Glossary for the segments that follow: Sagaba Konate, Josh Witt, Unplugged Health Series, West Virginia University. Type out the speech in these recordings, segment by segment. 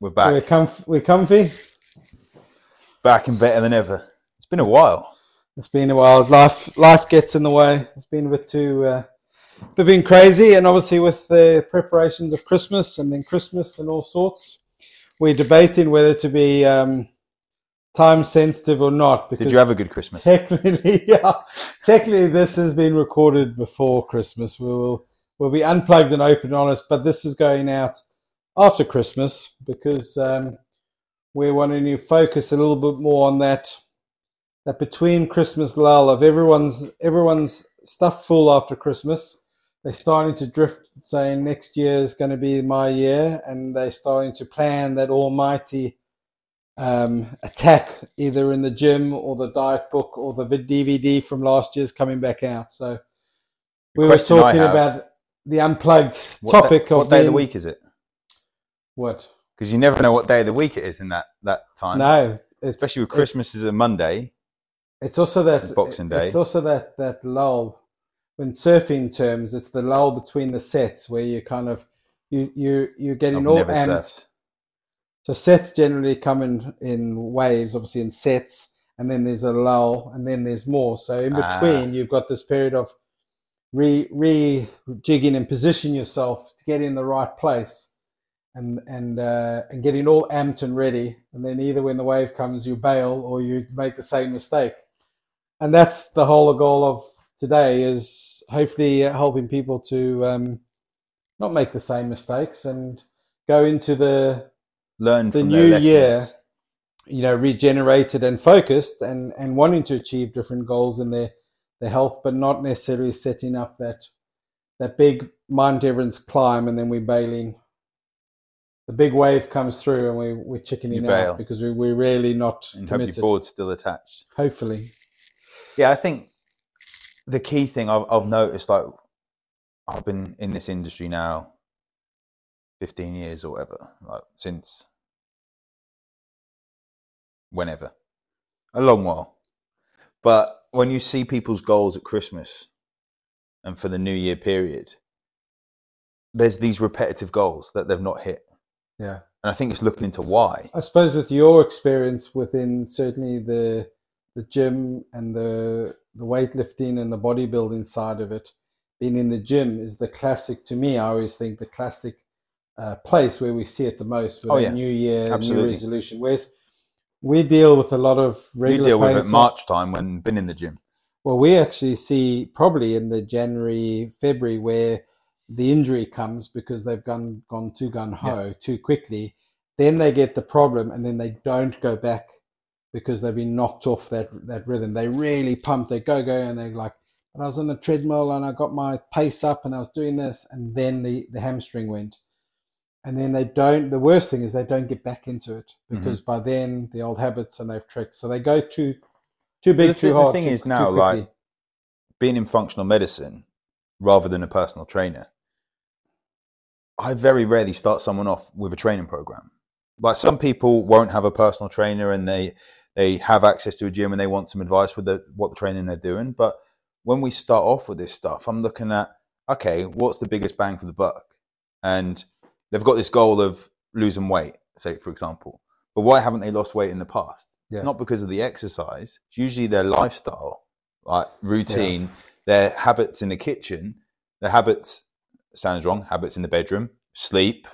We're back. We're comfy. Back and better than ever. It's been a while. It's been a while. Life gets in the way. It's been a bit too... they've been crazy, and obviously with the preparations of Christmas and then Christmas and all sorts, we're debating whether to be time sensitive or not. Because did you have a good Christmas? Technically, this has been recorded before Christmas. We'll be unplugged and open and honest, but this is going out after Christmas because we're wanting to focus a little bit more on that between Christmas lull of everyone's stuff full after Christmas. They're starting to drift, saying next year is going to be my year, and they're starting to plan that almighty attack, either in the gym or the diet book or the DVD from last year's coming back out. So we were talking about the unplugged topic of what day of the week is it? What? Because you never know what day of the week it is in that time. No, especially with Christmas is a Monday. It's also that Boxing Day. It's also that lull. In surfing terms, it's the lull between the sets where you kind of you're getting all amped. Surfed. So sets generally come in waves, obviously in sets, and then there's a lull, and then there's more. So in between, you've got this period of rejigging and position yourself to get in the right place, and getting all amped and ready. And then either when the wave comes, you bail or you make the same mistake, and that's the whole goal of today is hopefully helping people to not make the same mistakes and go into the new year, regenerated and focused and wanting to achieve different goals in their health, but not necessarily setting up that big Mount Everest climb and then we're bailing. The big wave comes through and we're chickening out because we're really not committed. And hopefully board's still attached. Hopefully. Yeah, I think the key thing I've noticed, like I've been in this industry now 15 years or whatever, like since whenever, a long while. But when you see people's goals at Christmas and for the New Year period, there's these repetitive goals that they've not hit. Yeah. And I think it's looking into why. I suppose with your experience within certainly the gym and the weightlifting and the bodybuilding side of it, being in the gym is the classic, to me, I always think the classic place where we see it the most with New Year, absolutely. New resolution. Whereas we deal with a lot of regular pain. We deal with it March time when been in the gym. Well, we actually see probably in the January, February where the injury comes because they've gone too gung-ho too quickly. Then they get the problem and then they don't go back because they've been knocked off that rhythm. They really pump, they go, and they're like, and I was on the treadmill and I got my pace up and I was doing this, and then the hamstring went. And then the worst thing is they don't get back into it because by then the old habits and they've tricked. So they go too big, too hard. The thing is now, like being in functional medicine rather than a personal trainer, I very rarely start someone off with a training program. Like some people won't have a personal trainer and they have access to a gym and they want some advice with what the training they're doing. But when we start off with this stuff, I'm looking at, okay, what's the biggest bang for the buck? And they've got this goal of losing weight, say, for example. But why haven't they lost weight in the past? Yeah. It's not because of the exercise. It's usually their lifestyle, like routine, their habits in the kitchen, their habits, sounds wrong, habits in the bedroom, sleep,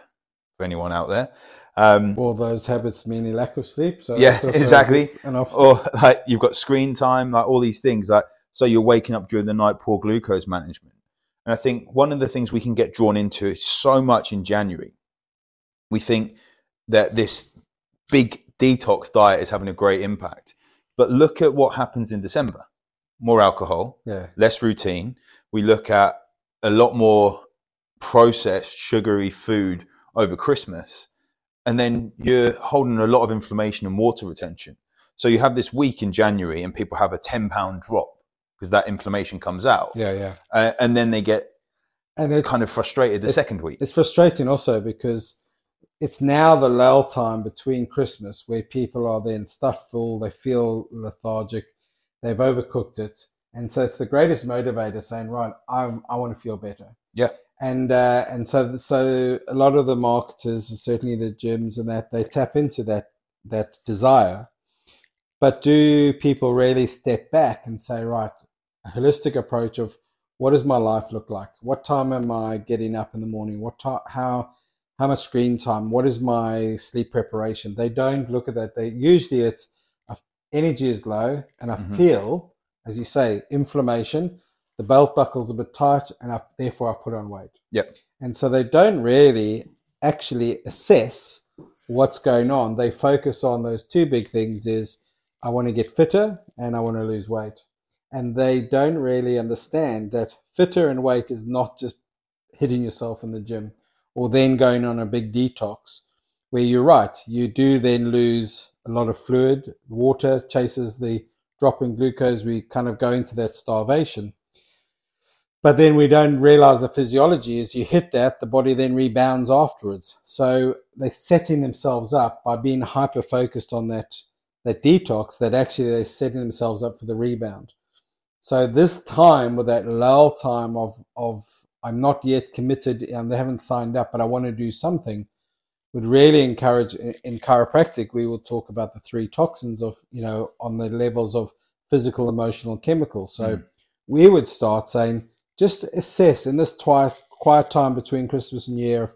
for anyone out there. All those habits mean a lack of sleep. So yeah, exactly. Or like you've got screen time, like all these things. Like so, you're waking up during the night, poor glucose management. And I think one of the things we can get drawn into is so much in January. We think that this big detox diet is having a great impact, but look at what happens in December: more alcohol, less routine. We look at a lot more processed, sugary food over Christmas. And then you're holding a lot of inflammation and water retention. So you have this week in January and people have a 10 pound drop because that inflammation comes out. And then they get kind of frustrated the second week. It's frustrating also because it's now the lull time between Christmas where people are then stuffed full, they feel lethargic, they've overcooked it. And so it's the greatest motivator saying, right, I want to feel better. Yeah. And so a lot of the marketers, certainly the gyms and that, they tap into that desire. But do people really step back and say, right, a holistic approach of what does my life look like? What time am I getting up in the morning? What time? How much screen time? What is my sleep preparation? They don't look at that. They usually it's energy is low, and I feel, as you say, inflammation. The belt buckle's a bit tight, and therefore I put on weight. Yep. And so they don't really actually assess what's going on. They focus on those two big things: is I want to get fitter and I want to lose weight. And they don't really understand that fitter and weight is not just hitting yourself in the gym or then going on a big detox, where you're right, you do then lose a lot of fluid. Water chases the drop in glucose. We kind of go into that starvation. But then we don't realize the physiology is you hit that, the body then rebounds afterwards. So they're setting themselves up by being hyper-focused on that detox, that actually they're setting themselves up for the rebound. So this time, with that lull time of I'm not yet committed and they haven't signed up, but I want to do something, would really encourage. In chiropractic, we will talk about the three toxins of, on the levels of physical, emotional, chemical. So we would start saying, just assess in this quiet time between Christmas and New Year,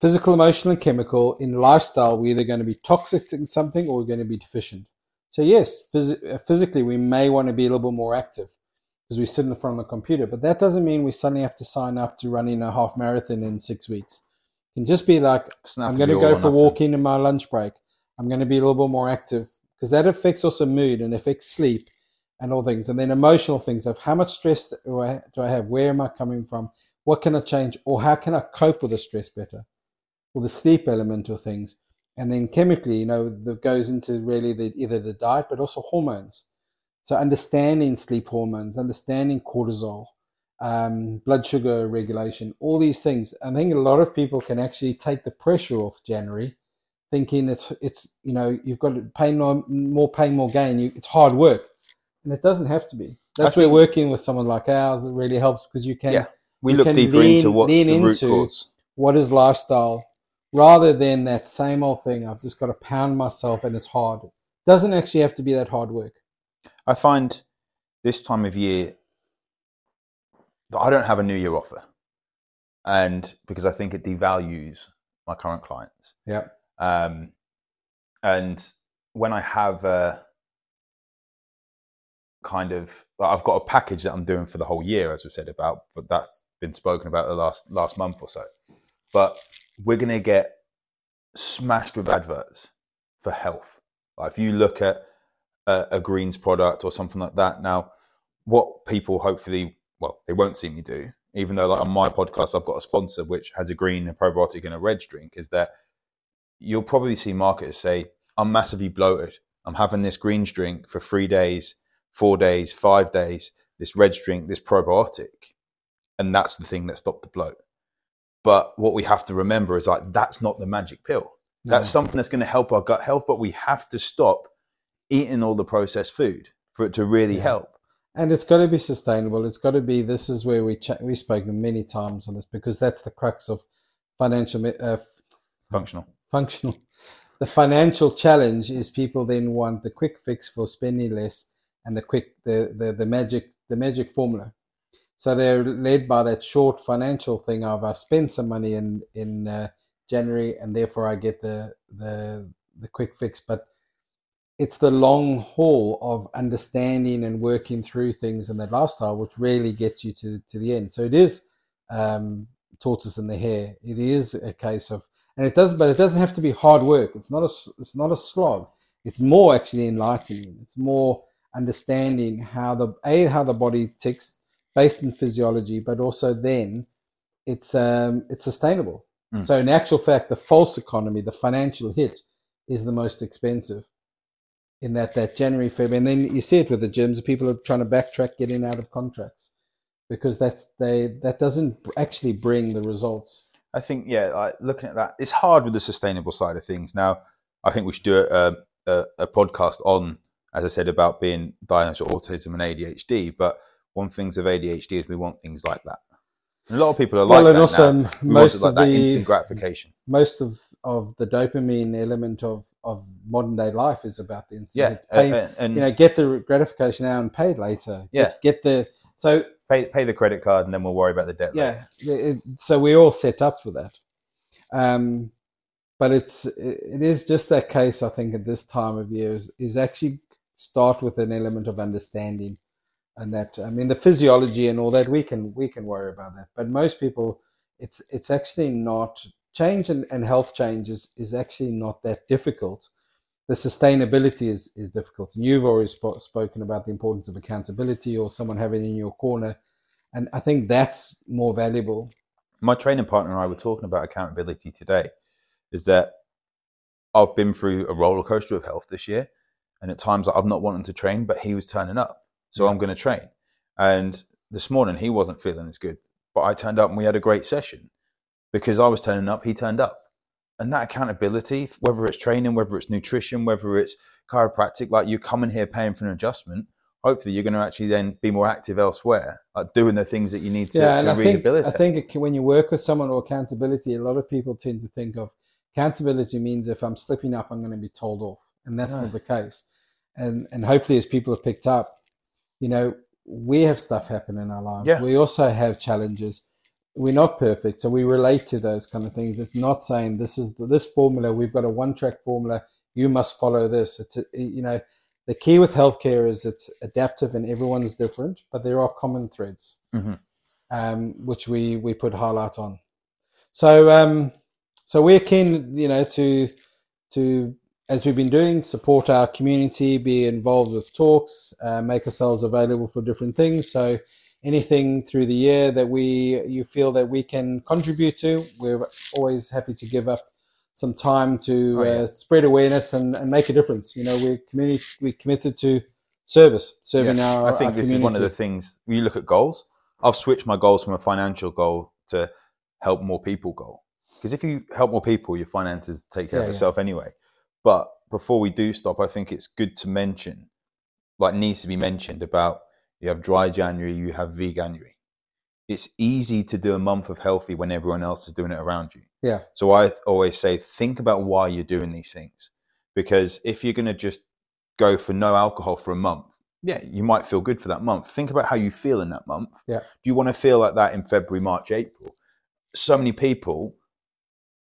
physical, emotional, and chemical. In lifestyle, we're either going to be toxic in something or we're going to be deficient. So yes, physically, we may want to be a little bit more active because we sit in front of the computer, but that doesn't mean we suddenly have to sign up to running a half marathon in 6 weeks. It can just be like, I'm going to go for walking in my lunch break. I'm going to be a little bit more active, because that affects also mood and affects sleep. And all things, and then emotional things of how much stress do I have? Where am I coming from? What can I change, or how can I cope with the stress better, or the sleep element of things? And then chemically, that goes into really either the diet, but also hormones. So understanding sleep hormones, understanding cortisol, blood sugar regulation, all these things. I think a lot of people can actually take the pressure off January, thinking it's you've got to pay more gain. It's hard work. And it doesn't have to be. That's where working with someone like ours really helps, because you can lean into what is lifestyle, rather than that same old thing. I've just got to pound myself and it's hard. It doesn't actually have to be that hard work. I find this time of year that I don't have a New Year offer, and because I think it devalues my current clients. Yeah. And when I have I've got a package that I'm doing for the whole year, as we've said about, but that's been spoken about the last month or so. But we're going to get smashed with adverts for health. Like if you look at a greens product or something like that, now what people hopefully, they won't see me do, even though like on my podcast, I've got a sponsor which has a green, a probiotic and a reg drink, is that you'll probably see marketers say, I'm massively bloated. I'm having this greens drink for 3 days. 4 days, 5 days, this reg drink, this probiotic, and that's the thing that stopped the bloat. But what we have to remember is like, that's not the magic pill. That's something that's going to help our gut health, but we have to stop eating all the processed food for it to really help. And it's got to be sustainable. It's got to be, this is where we've spoken many times on this, because that's the crux of functional. The financial challenge is people then want the quick fix for spending less, and the magic formula. So they're led by that short financial thing of I spend some money in January and therefore I get the quick fix. But it's the long haul of understanding and working through things in that lifestyle which really gets you to the end. So it is tortoise and the hare. It is a case of, but it doesn't have to be hard work. It's not a slog. It's more actually enlightening. It's more understanding how the body ticks based in physiology, but also then it's sustainable. So in actual fact, the false economy, the financial hit, is the most expensive in that January, February, and then you see it with the gyms. People are trying to backtrack getting out of contracts because that doesn't actually bring the results. I think looking at that, it's hard with the sustainable side of things. Now I think we should do a podcast on, as I said, about being diagnosed with autism and ADHD, but one thing of ADHD is we want things like that. A lot of people are like that now. Most of that instant gratification. Most of the dopamine element of modern day life is about the instant. Yeah, and get the gratification now and pay later. Yeah, pay the credit card and then we'll worry about the debt later. Yeah, so we're all set up for that. But it is just that case. I think at this time of year is actually start with an element of understanding. And that, I mean, the physiology and all that, we can worry about that. But most people, it's actually not change and health change is actually not that difficult. The sustainability is difficult. And you've already spoken about the importance of accountability or someone having it in your corner. And I think that's more valuable. My training partner and I were talking about accountability today, is that I've been through a roller coaster of health this year. And at times I've not wanted to train, but he was turning up. So I'm going to train. And this morning he wasn't feeling as good, but I turned up and we had a great session because I was turning up, he turned up. And that accountability, whether it's training, whether it's nutrition, whether it's chiropractic, like you coming here paying for an adjustment, hopefully you're going to actually then be more active elsewhere, like doing the things that you need to rehabilitate. I think when you work with someone or accountability, a lot of people tend to think of accountability means if I'm slipping up, I'm going to be told off. And that's not the case. And hopefully as people have picked up, we have stuff happen in our lives. Yeah. We also have challenges. We're not perfect, so we relate to those kind of things. It's not saying this is this formula. We've got a one-track formula. You must follow this. The key with healthcare is it's adaptive and everyone's different, but there are common threads, which we put highlight on. So we're keen, to. As we've been doing, support our community, be involved with talks, make ourselves available for different things. So anything through the year that you feel that we can contribute to, we're always happy to give up some time to spread awareness and make a difference. We're committed to serving our community. I think this is one of the things, when you look at goals, I've switched my goals from a financial goal to help more people goal. Because if you help more people, your finances take care of itself anyway. But before we do stop, I think it's good to mention, needs to be mentioned about you have dry January, you have veganuary. It's easy to do a month of healthy when everyone else is doing it around you. Yeah. So I always say, think about why you're doing these things. Because if you're going to just go for no alcohol for a month, you might feel good for that month. Think about how you feel in that month. Yeah. Do you want to feel like that in February, March, April? So many people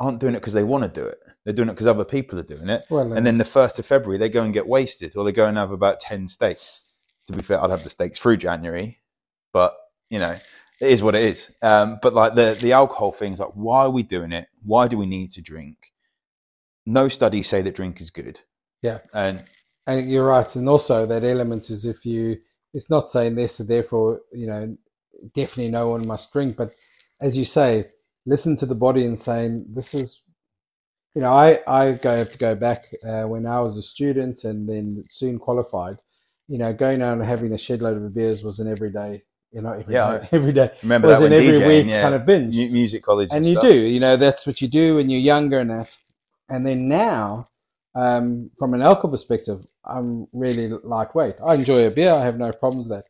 aren't doing it because they want to do it. They're doing it because other people are doing it. Well, and then the 1st of February, they go and get wasted, or they go and have about 10 steaks. To be fair, I'd have the steaks through January, but, it is what it is. But the alcohol thing is why are we doing it? Why do we need to drink? No studies say that drink is good. Yeah. And you're right. And also that element is it's not saying this, so therefore, definitely no one must drink. But as you say, listen to the body and saying this is, I have to go back when I was a student and then soon qualified. Going out and having a shed load of beers was an everyday, every day. Remember that when every week kind of binge music college and stuff. You do, that's what you do when you're younger and that. And then now, from an alcohol perspective, I'm really lightweight. I enjoy a beer. I have no problems with that.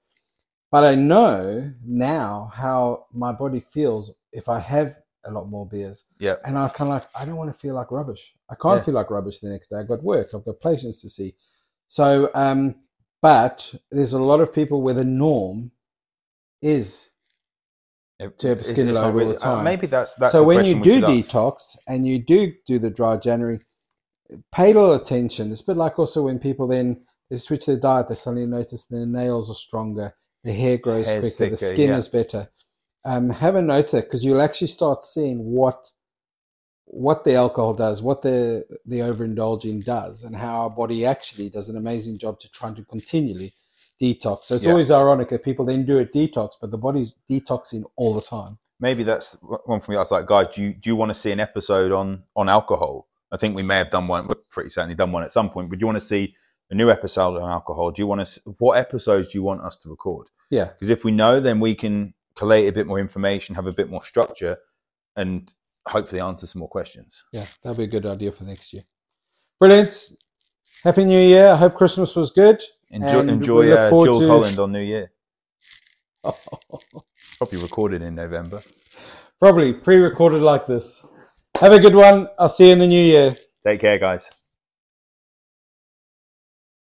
But I know now how my body feels if I have a lot more beers. Yeah. And I I don't want to feel like rubbish. I can't feel like rubbish the next day. I've got work. I've got patients to see. So, but there's a lot of people where the norm is to have a skin load all the time. Maybe that's so when you do detox and you do the dry January, pay a little attention. It's a bit like also when people then they switch their diet, they suddenly notice their nails are stronger. The hair grows quicker, thicker, the skin is better. Have a note there, because you'll actually start seeing what the alcohol does, what the overindulging does, and how our body actually does an amazing job to try to continually detox. So it's always ironic that people then do a detox, but the body's detoxing all the time. Maybe that's one for me. I was like, guys, do you want to see an episode on alcohol? I think we may have done one. We're pretty certainly done one at some point. But do you want to see a new episode on alcohol? What episodes do you want us to record? Yeah. Because if we know, then we can collate a bit more information, have a bit more structure, and hopefully answer some more questions. Yeah, that'll be a good idea for next year. Brilliant. Happy New Year. I hope Christmas was good. Enjoy Jules Holland on New Year. Probably recorded in November. Probably pre-recorded like this. Have a good one. I'll see you in the new year. Take care, guys.